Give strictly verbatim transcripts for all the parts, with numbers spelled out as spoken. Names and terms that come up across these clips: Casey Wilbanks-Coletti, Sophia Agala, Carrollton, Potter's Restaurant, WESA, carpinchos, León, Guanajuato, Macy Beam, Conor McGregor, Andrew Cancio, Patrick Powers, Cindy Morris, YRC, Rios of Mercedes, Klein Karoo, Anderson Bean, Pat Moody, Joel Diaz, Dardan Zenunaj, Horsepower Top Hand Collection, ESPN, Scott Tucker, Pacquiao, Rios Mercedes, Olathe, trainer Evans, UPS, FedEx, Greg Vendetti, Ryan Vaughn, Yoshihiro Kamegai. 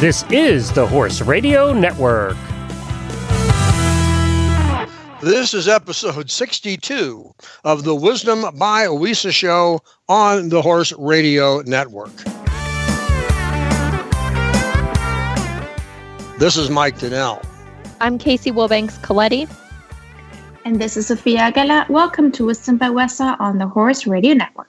This is the Horse Radio Network. This is episode sixty-two of the Wisdom by Oesa show on the Horse Radio Network. This is Mike Donnell. I'm Casey Wilbanks-Coletti. And this is Sophia Agala. Welcome to Wisdom by Oesa on the Horse Radio Network.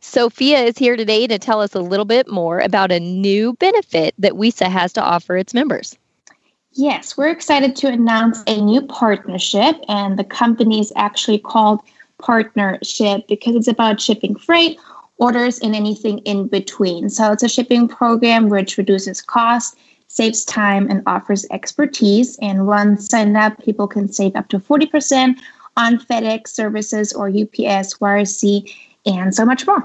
Sophia is here today to tell us a little bit more about a new benefit that W E S A has to offer its members. Yes, we're excited to announce a new partnership, and the company is actually called Partnership because it's about shipping freight, orders, and anything in between. So it's a shipping program which reduces costs, saves time, and offers expertise. And once signed up, people can save up to forty percent on FedEx services or U P S, Y R C, and so much more.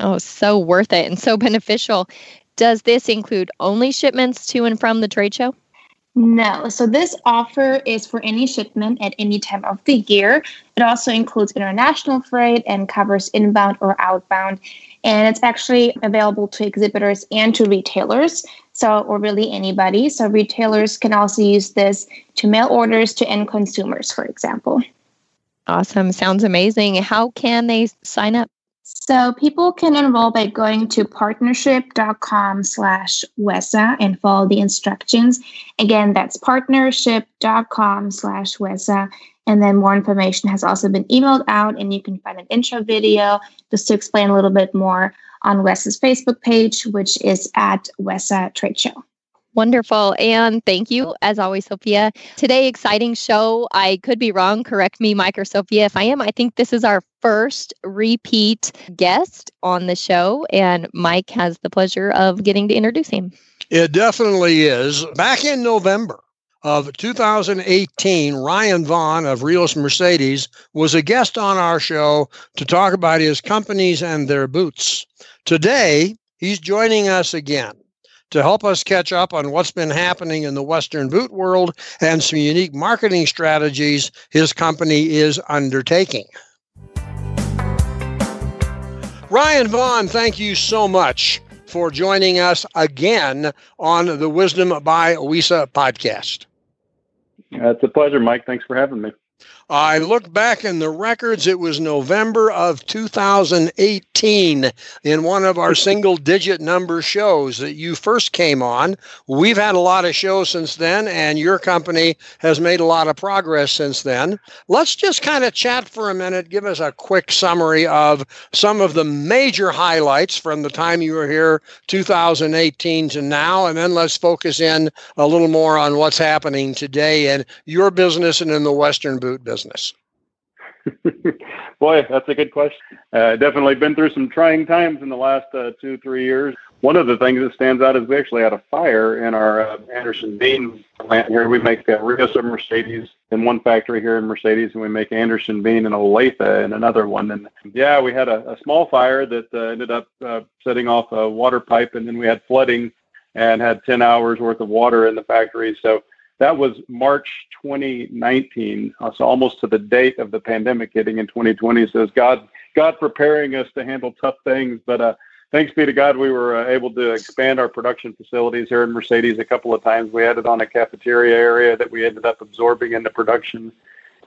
Oh, so worth it and so beneficial. Does this include only shipments to and from the trade show? No. So this offer is for any shipment at any time of the year. It also includes international freight and covers inbound or outbound. And it's actually available to exhibitors and to retailers. So, or really anybody. So retailers can also use this to mail orders to end consumers, for example. Awesome. Sounds amazing. How can they sign up? So people can enroll by going to partnership.com slash WESA and follow the instructions. Again, that's partnership.com slash WESA. And then more information has also been emailed out, and you can find an intro video just to explain a little bit more on WESA's Facebook page, which is at WESA Trade Show. Wonderful. And thank you, as always, Sophia. Today, exciting show. I could be wrong. Correct me, Mike or Sophia, if I am. I think this is our first repeat guest on the show, and Mike has the pleasure of getting to introduce him. It definitely is. Back in November of two thousand eighteen, Ryan Vaughn of Rios Mercedes was a guest on our show to talk about his companies and their boots. Today, he's joining us again to help us catch up on what's been happening in the Western boot world and some unique marketing strategies his company is undertaking. Ryan Vaughn, thank you so much for joining us again on the Wisdom by Oesa podcast. It's a pleasure, Mike. Thanks for having me. I looked back in the records. It was November of two thousand eighteen in one of our single-digit number shows that you first came on. We've had a lot of shows since then, and your company has made a lot of progress since then. Let's just kind of chat for a minute. Give us a quick summary of some of the major highlights from the time you were here, two thousand eighteen to now, and then let's focus in a little more on what's happening today in your business and in the Western boot business. Business? Boy, that's a good question. Uh, definitely been through some trying times in the last uh, two, three years. One of the things that stands out is we actually had a fire in our uh, Anderson Bean plant here. We make uh, Rios and Mercedes in one factory here in Mercedes, and we make Anderson Bean and Olathe in another one. And yeah, we had a, a small fire that uh, ended up uh, setting off a water pipe, and then we had flooding and had ten hours worth of water in the factory. So that was March twenty nineteen, so almost to the date of the pandemic hitting in twenty twenty. So it's God, God preparing us to handle tough things. But uh, thanks be to God, we were uh, able to expand our production facilities here in Mercedes a couple of times. We added on a cafeteria area that we ended up absorbing into production,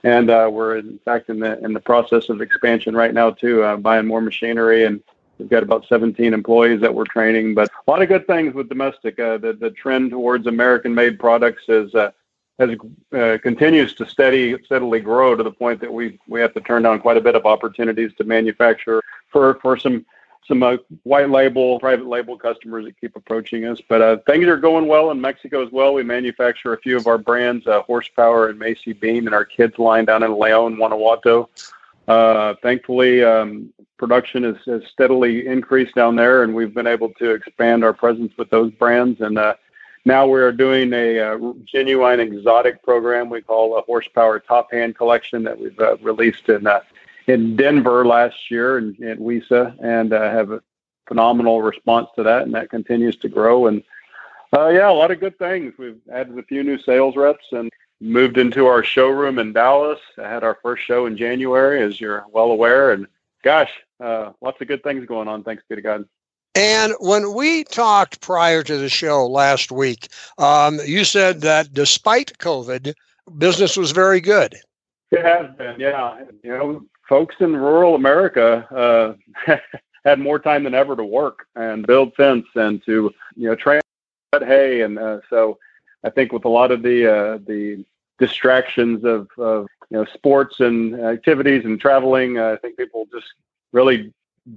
and uh, we're in fact in the in the process of expansion right now too, uh, buying more machinery, and we've got about seventeen employees that we're training, but a lot of good things with domestic. Uh, the, the trend towards American-made products is, uh, has uh, continues to steady, steadily grow to the point that we we have to turn down quite a bit of opportunities to manufacture for, for some some uh, white label, private label customers that keep approaching us. But uh, things are going well in Mexico as well. We manufacture a few of our brands, uh, Horsepower and Macy Beam, and our kids line down in León, Guanajuato. Uh, thankfully, um, production has, has steadily increased down there, and we've been able to expand our presence with those brands. And uh, Now we're doing a uh, genuine exotic program we call a Horsepower Top Hand Collection that we've uh, released in uh, in Denver last year in, in W E S A, and uh, have a phenomenal response to that, and that continues to grow. And uh, yeah, a lot of good things. We've added a few new sales reps and moved into our showroom in Dallas. I had our first show in January, as you're well aware, and gosh, uh, lots of good things going on. Thanks be to God. And when we talked prior to the show last week, um, you said that despite COVID, business was very good. It has been, yeah. You know, folks in rural America uh, had more time than ever to work and build fence and to, you know, transport hay. And uh, so I think with a lot of the uh, the distractions of, of, you know, sports and activities and traveling, uh, I think people just really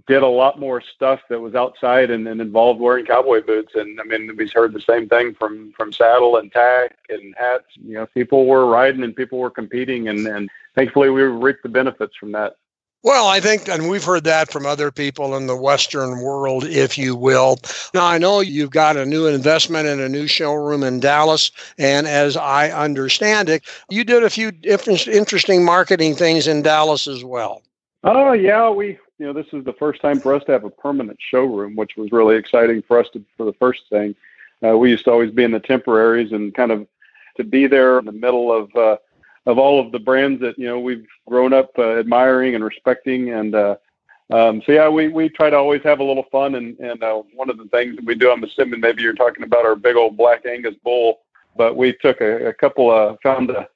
did a lot more stuff that was outside and, and involved wearing cowboy boots. And I mean, we've heard the same thing from, from saddle and tack and hats. You know, people were riding and people were competing, and, and thankfully we reaped the benefits from that. Well, I think, and we've heard that from other people in the Western world, if you will. Now, I know you've got a new investment in a new showroom in Dallas, and as I understand it, you did a few interesting marketing things in Dallas as well. Oh, yeah, we... You know, this is the first time for us to have a permanent showroom, which was really exciting for us to, for the first thing. Uh, we used to always be in the temporaries, and kind of to be there in the middle of uh, of all of the brands that, you know, we've grown up uh, admiring and respecting. And uh, um, so, yeah, we, we try to always have a little fun. And, and uh, one of the things that we do, I'm assuming maybe you're talking about our big old black Angus bull, but we took a, a couple of, found a,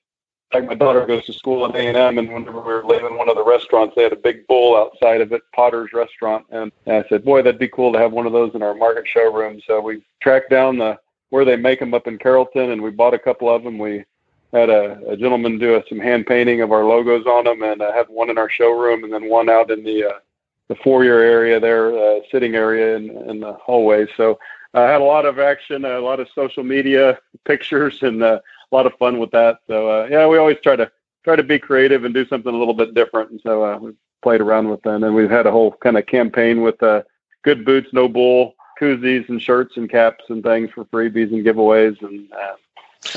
like my daughter goes to school at A and M, and whenever we were leaving one of the restaurants, they had a big bull outside of it, Potter's Restaurant. And I said, boy, that'd be cool to have one of those in our market showroom. So we tracked down the, where they make them up in Carrollton, and we bought a couple of them. We had a, a gentleman do a, some hand painting of our logos on them, and uh, have one in our showroom and then one out in the uh, the foyer area there, uh, sitting area in, in the hallway. So I uh, had a lot of action, a lot of social media pictures, and uh, a lot of fun with that. So, uh, yeah, we always try to try to be creative and do something a little bit different. And so uh, we've played around with them, and we've had a whole kind of campaign with uh, good boots, no bull, koozies and shirts and caps and things for freebies and giveaways. And uh,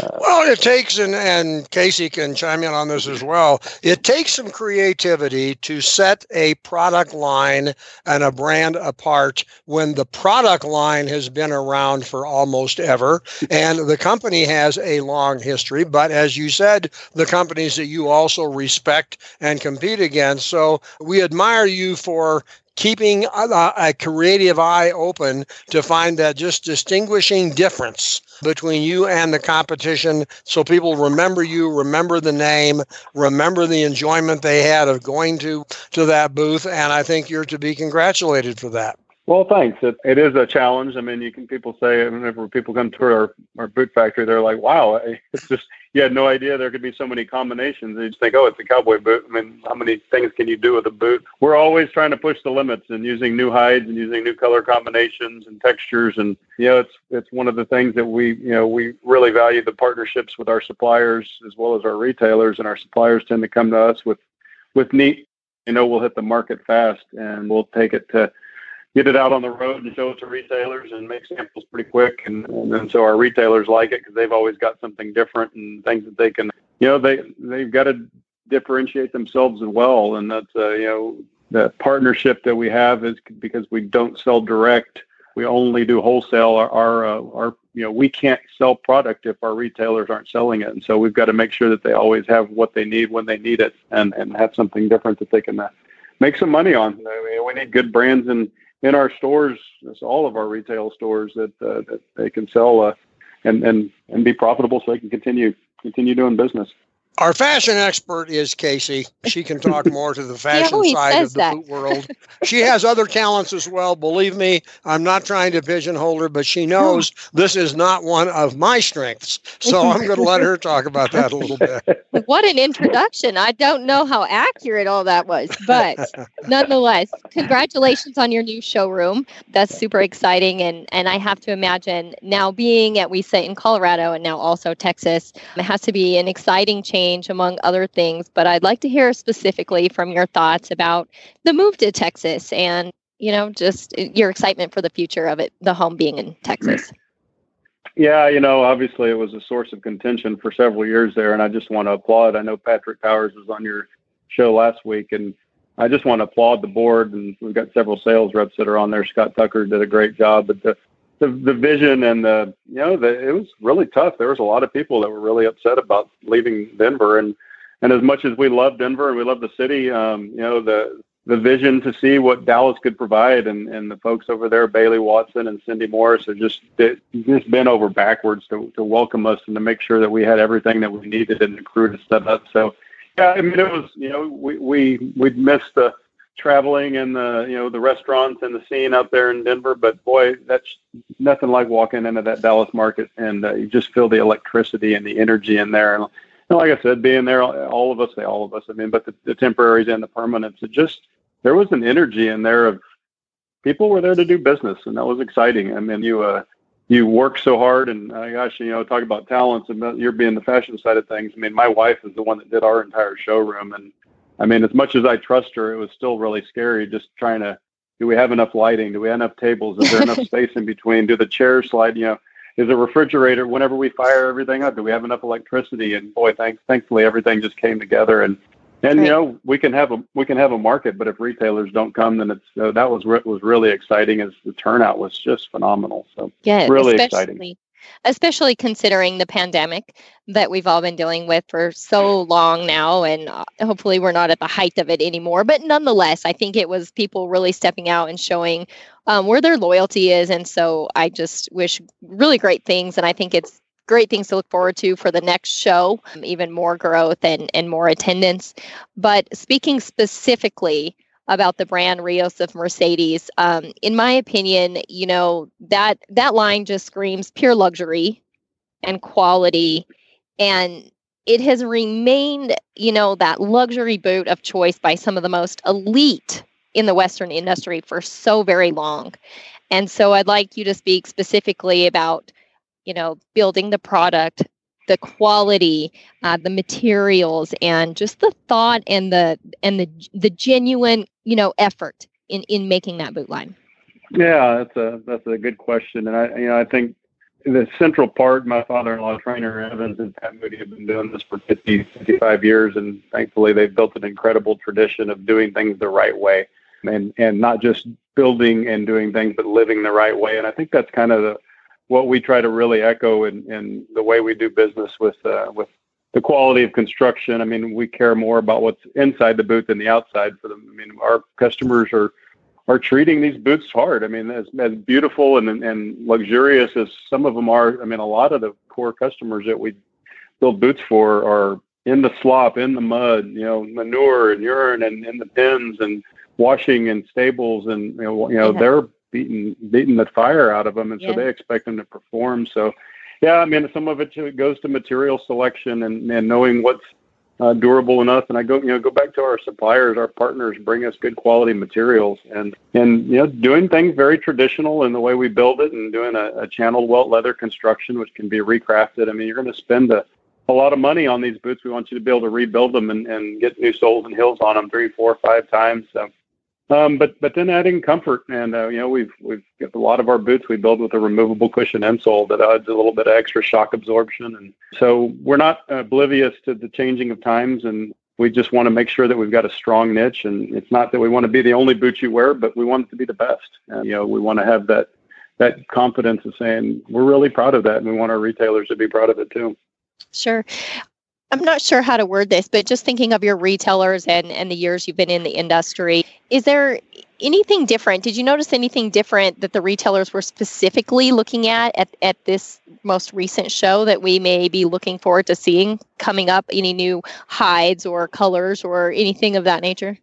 uh, well, it takes, and, and Casey can chime in on this as well, it takes some creativity to set a product line and a brand apart when the product line has been around for almost ever, and the company has a long history, but as you said, the companies that you also respect and compete against. So we admire you for keeping a, a creative eye open to find that just distinguishing difference between you and the competition, so people remember you, remember the name, remember the enjoyment they had of going to, to that booth, and I think you're to be congratulated for that. Well, thanks. It, it is a challenge. I mean, you can, people say, whenever people come to our, our boot factory, they're like, wow, it's just, you had no idea there could be so many combinations. They just think, oh, it's a cowboy boot. I mean, how many things can you do with a boot? We're always trying to push the limits and using new hides and using new color combinations and textures. And, you know, it's, it's one of the things that we, you know, we really value the partnerships with our suppliers as well as our retailers, and our suppliers tend to come to us with, with neat, you know, we'll hit the market fast, and we'll take it to, get it out on the road and show it to retailers and make samples pretty quick. And, and so our retailers like it because they've always got something different and things that they can, you know, they, they've got to differentiate themselves as well. And that's, uh, you know, the partnership that we have is because we don't sell direct. We only do wholesale. Our, our, uh, our, you know, we can't sell product if our retailers aren't selling it. And so we've got to make sure that they always have what they need when they need it, and, and have something different that they can uh, make some money on. I mean, we need good brands and, in our stores, it's all of our retail stores that, uh, that they can sell uh, and, and, and be profitable so they can continue continue doing business. Our fashion expert is Casey. She can talk more to the fashion side of the that. boot world. She has other talents as well. Believe me, I'm not trying to pigeonhole her, but she knows this is not one of my strengths. So I'm going to let her talk about that a little bit. What an introduction. I don't know how accurate all that was, but nonetheless, congratulations on your new showroom. That's super exciting. And, and I have to imagine now being at W E S A in Colorado and now also Texas, it has to be an exciting change, among other things, but I'd like to hear specifically from your thoughts about the move to Texas and, you know, just your excitement for the future of it, the home being in Texas. Yeah, you know, obviously it was a source of contention for several years there, and I just want to applaud. I know Patrick Powers was on your show last week, and I just want to applaud the board, and we've got several sales reps that are on there. Scott Tucker did a great job, but the the, the vision and the, you know, the, it was really tough. There was a lot of people that were really upset about leaving Denver, and and as much as we love Denver and we love the city, um, you know, the the vision to see what Dallas could provide, and, and the folks over there, Bailey Watson and Cindy Morris, have just just bent over backwards to, to welcome us and to make sure that we had everything that we needed and the crew to set up. So, yeah, I mean, it was, you know, we we we missed the traveling and the, you know, the restaurants and the scene out there in Denver, but boy, that's nothing like walking into that Dallas market, and uh, you just feel the electricity and the energy in there. And, and like I said, being there, all of us, say all of us, I mean, but the, the temporaries and the permanents, it just, there was an energy in there of people were there to do business, and that was exciting. I mean, you uh, you work so hard, and uh, gosh, you know, talk about talents, and you're being the fashion side of things. I mean, my wife is the one that did our entire showroom, and I mean, as much as I trust her, it was still really scary just trying to, do we have enough lighting? Do we have enough tables? Is there enough space in between? Do the chairs slide? You know, is the refrigerator, whenever we fire everything up, do we have enough electricity? And boy, thanks, thankfully, everything just came together. And And, you know, we can have a we can have a market, but if retailers don't come, then it's uh, that was re- was really exciting, as the turnout was just phenomenal. So yeah, really exciting, especially considering the pandemic that we've all been dealing with for so long now. And hopefully we're not at the height of it anymore. But nonetheless, I think it was people really stepping out and showing um, where their loyalty is. And so I just wish really great things. And I think it's great things to look forward to for the next show, even more growth and, and more attendance. But speaking specifically about the brand Rios of Mercedes, um, in my opinion, you know, that that line just screams pure luxury and quality. And it has remained, you know, that luxury boot of choice by some of the most elite in the Western industry for so very long. And so I'd like you to speak specifically about, you know, building the product, the quality, uh, the materials, and just the thought and the and the the genuine, you know, effort in, in making that boot line. Yeah, that's a that's a good question, and I you know I think the central part. My father-in-law, trainer Evans, and Pat Moody have been doing this for fifty, fifty-five years, and thankfully they've built an incredible tradition of doing things the right way, and and not just building and doing things, but living the right way. And I think that's kind of the what we try to really echo in, in the way we do business with uh, with the quality of construction. I mean, we care more about what's inside the boot than the outside for them. I mean, our customers are are treating these boots hard. I mean, as, as beautiful and and luxurious as some of them are, I mean, a lot of the core customers that we build boots for are in the slop, in the mud, you know, manure and urine, and in the pens and washing and stables, and you know, you know yeah. they're beating beating the fire out of them, and yeah. so they expect them to perform. So yeah, I mean, some of it too, it goes to material selection and, and knowing what's uh, durable enough. And I go you know go back to our suppliers, our partners bring us good quality materials, and and you know doing things very traditional in the way we build it, and doing a, a channeled welt leather construction which can be recrafted. I mean, you're going to spend a, a lot of money on these boots. We want you to be able to rebuild them and, and get new soles and heels on them three, four, five times. So Um, but but then adding comfort, and uh, you know we've we've got a lot of our boots we build with a removable cushion insole that adds a little bit of extra shock absorption, and so we're not oblivious to the changing of times, and we just want to make sure that we've got a strong niche. And it's not that we want to be the only boot you wear, but we want it to be the best. And, you know, we want to have that that confidence of saying we're really proud of that, and we want our retailers to be proud of it too. Sure. I'm not sure how to word this, but just thinking of your retailers and, and the years you've been in the industry, is there anything different? Did you notice anything different that the retailers were specifically looking at, at at this most recent show that we may be looking forward to seeing coming up? Any new hides or colors or anything of that nature?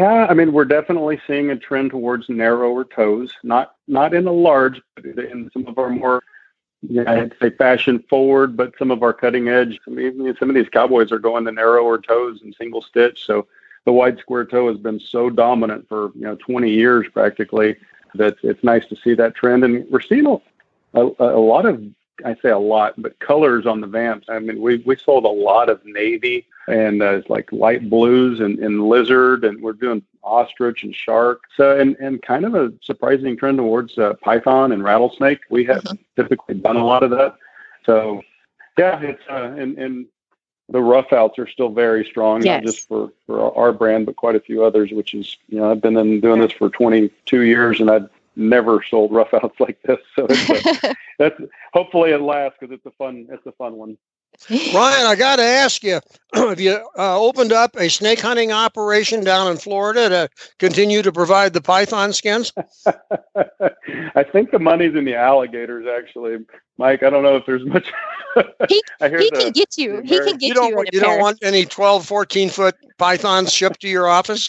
Yeah, I mean, we're definitely seeing a trend towards narrower toes, not not in a large, but in some of our more, yeah, I'd say fashion forward, but some of our cutting edge, I mean, some of these cowboys are going to narrower toes and single stitch. So the wide square toe has been so dominant for, you know, twenty years practically, that it's nice to see that trend. And we're seeing a, a, a lot of, I say a lot, but colors on the vamps. I mean, we we sold a lot of navy and uh, like light blues and, and lizard, and we're doing ostrich and shark. So, and, and kind of a surprising trend towards uh, python and rattlesnake. We have mm-hmm. typically done a lot of that. So yeah, it's, uh, and, and the rough outs are still very strong, yes. not just for, for our brand, but quite a few others, which is, you know, I've been in doing this for twenty-two years and I've never sold rough outs like this. So it's a, that's hopefully it lasts because it's a fun, it's a fun one. Ryan, I got to ask you, have you uh, opened up a snake hunting operation down in Florida to continue to provide the python skins? I think the money's in the alligators, actually. Mike, I don't know if there's much. he I hear he the, can get you. He can get you. Don't, you, you don't want any twelve, fourteen-foot pythons shipped to your office?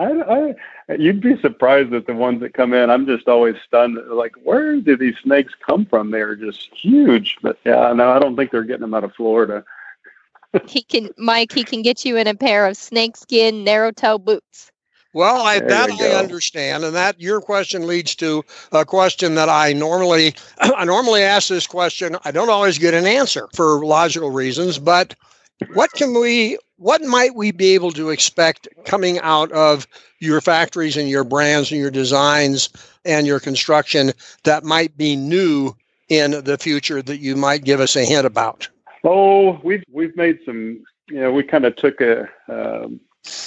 I, I, you'd be surprised at the ones that come in. I'm just always stunned. Like, where do these snakes come from? They're just huge. But yeah, no, I don't think they're getting them out of Florida. he can, Mike, he can get you in a pair of snakeskin narrow toe boots. Well, I, that I understand, and that your question leads to a question that I normally, I normally ask this question. I don't always get an answer for logical reasons, but what can we, what might we be able to expect coming out of your factories and your brands and your designs and your construction that might be new in the future that you might give us a hint about? Oh, we've we've made some. You know, we kind of took a. Um,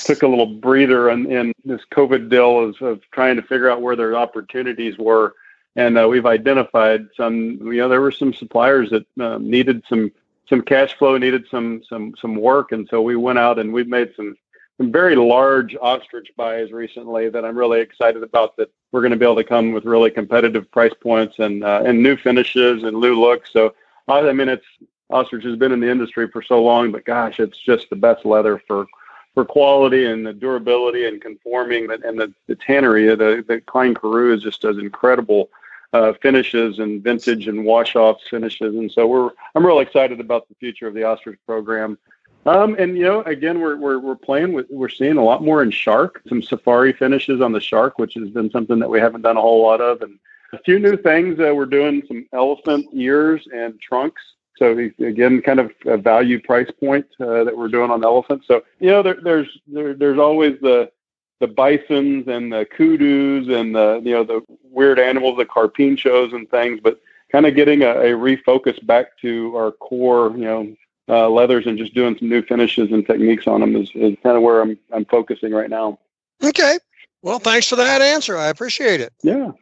took a little breather in, in this COVID deal of, of trying to figure out where their opportunities were. And uh, we've identified some, you know, there were some suppliers that um, needed some, some cash flow, needed some, some, some work. And so we went out and we've made some, some very large ostrich buys recently that I'm really excited about, that we're going to be able to come with really competitive price points and, uh, and new finishes and new looks. So, I mean, it's, ostrich has been in the industry for so long, but gosh, it's just the best leather for, for quality and the durability and conforming, and the, the tannery, the, the Klein Karoo just does incredible uh, finishes and vintage and wash-offs finishes. And so we're, I'm really excited about the future of the ostrich program. Um, and, you know, again, we're, we're, we're playing with, we're seeing a lot more in shark, some safari finishes on the shark, which has been something that we haven't done a whole lot of. And a few new things, uh, we're doing some elephant ears and trunks. So again, kind of a value price point uh, that we're doing on elephants. So, you know, there, there's there, there's always the the bisons and the koodoos and the, you know, the weird animals, the carpinchos and things, but kind of getting a, a refocus back to our core, you know, uh, leathers and just doing some new finishes and techniques on them is, is kind of where I'm I'm focusing right now. Okay. Well, thanks for that answer. I appreciate it. Yeah.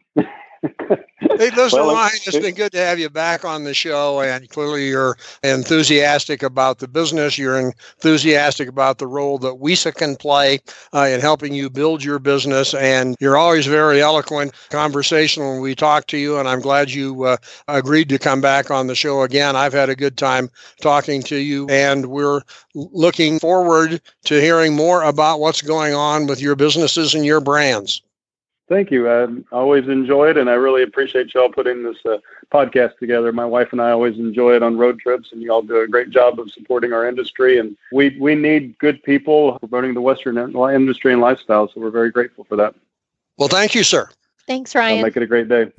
Hey, listen, well, Ryan, it's been good to have you back on the show, and clearly you're enthusiastic about the business. You're enthusiastic about the role that W I S A can play uh, in helping you build your business, and you're always very eloquent, conversational when we talk to you, and I'm glad you uh, agreed to come back on the show again. I've had a good time talking to you, and we're looking forward to hearing more about what's going on with your businesses and your brands. Thank you. I always enjoyed, and I really appreciate y'all putting this uh, podcast together. My wife and I always enjoy it on road trips, and y'all do a great job of supporting our industry. And we, we need good people promoting the Western industry and lifestyle, so we're very grateful for that. Well, thank you, sir. Thanks, Ryan. I'll make it a great day.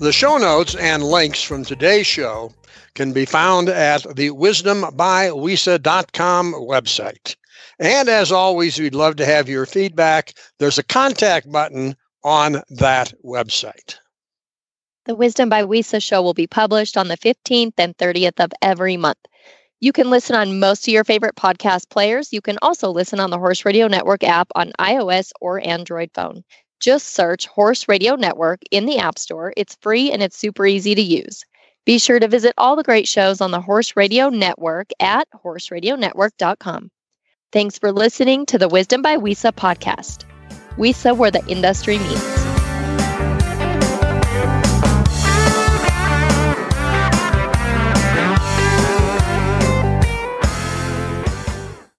The show notes and links from today's show can be found at the wisdom by wisa dot com website. And as always, we'd love to have your feedback. There's a contact button on that website. The Wisdom by W I S A show will be published on the fifteenth and thirtieth of every month. You can listen on most of your favorite podcast players. You can also listen on the Horse Radio Network app on iOS or Android phone. Just search Horse Radio Network in the App Store. It's free and it's super easy to use. Be sure to visit all the great shows on the Horse Radio Network at horse radio network dot com. Thanks for listening to the Wisdom by W I S A podcast. W I S A, where the industry meets.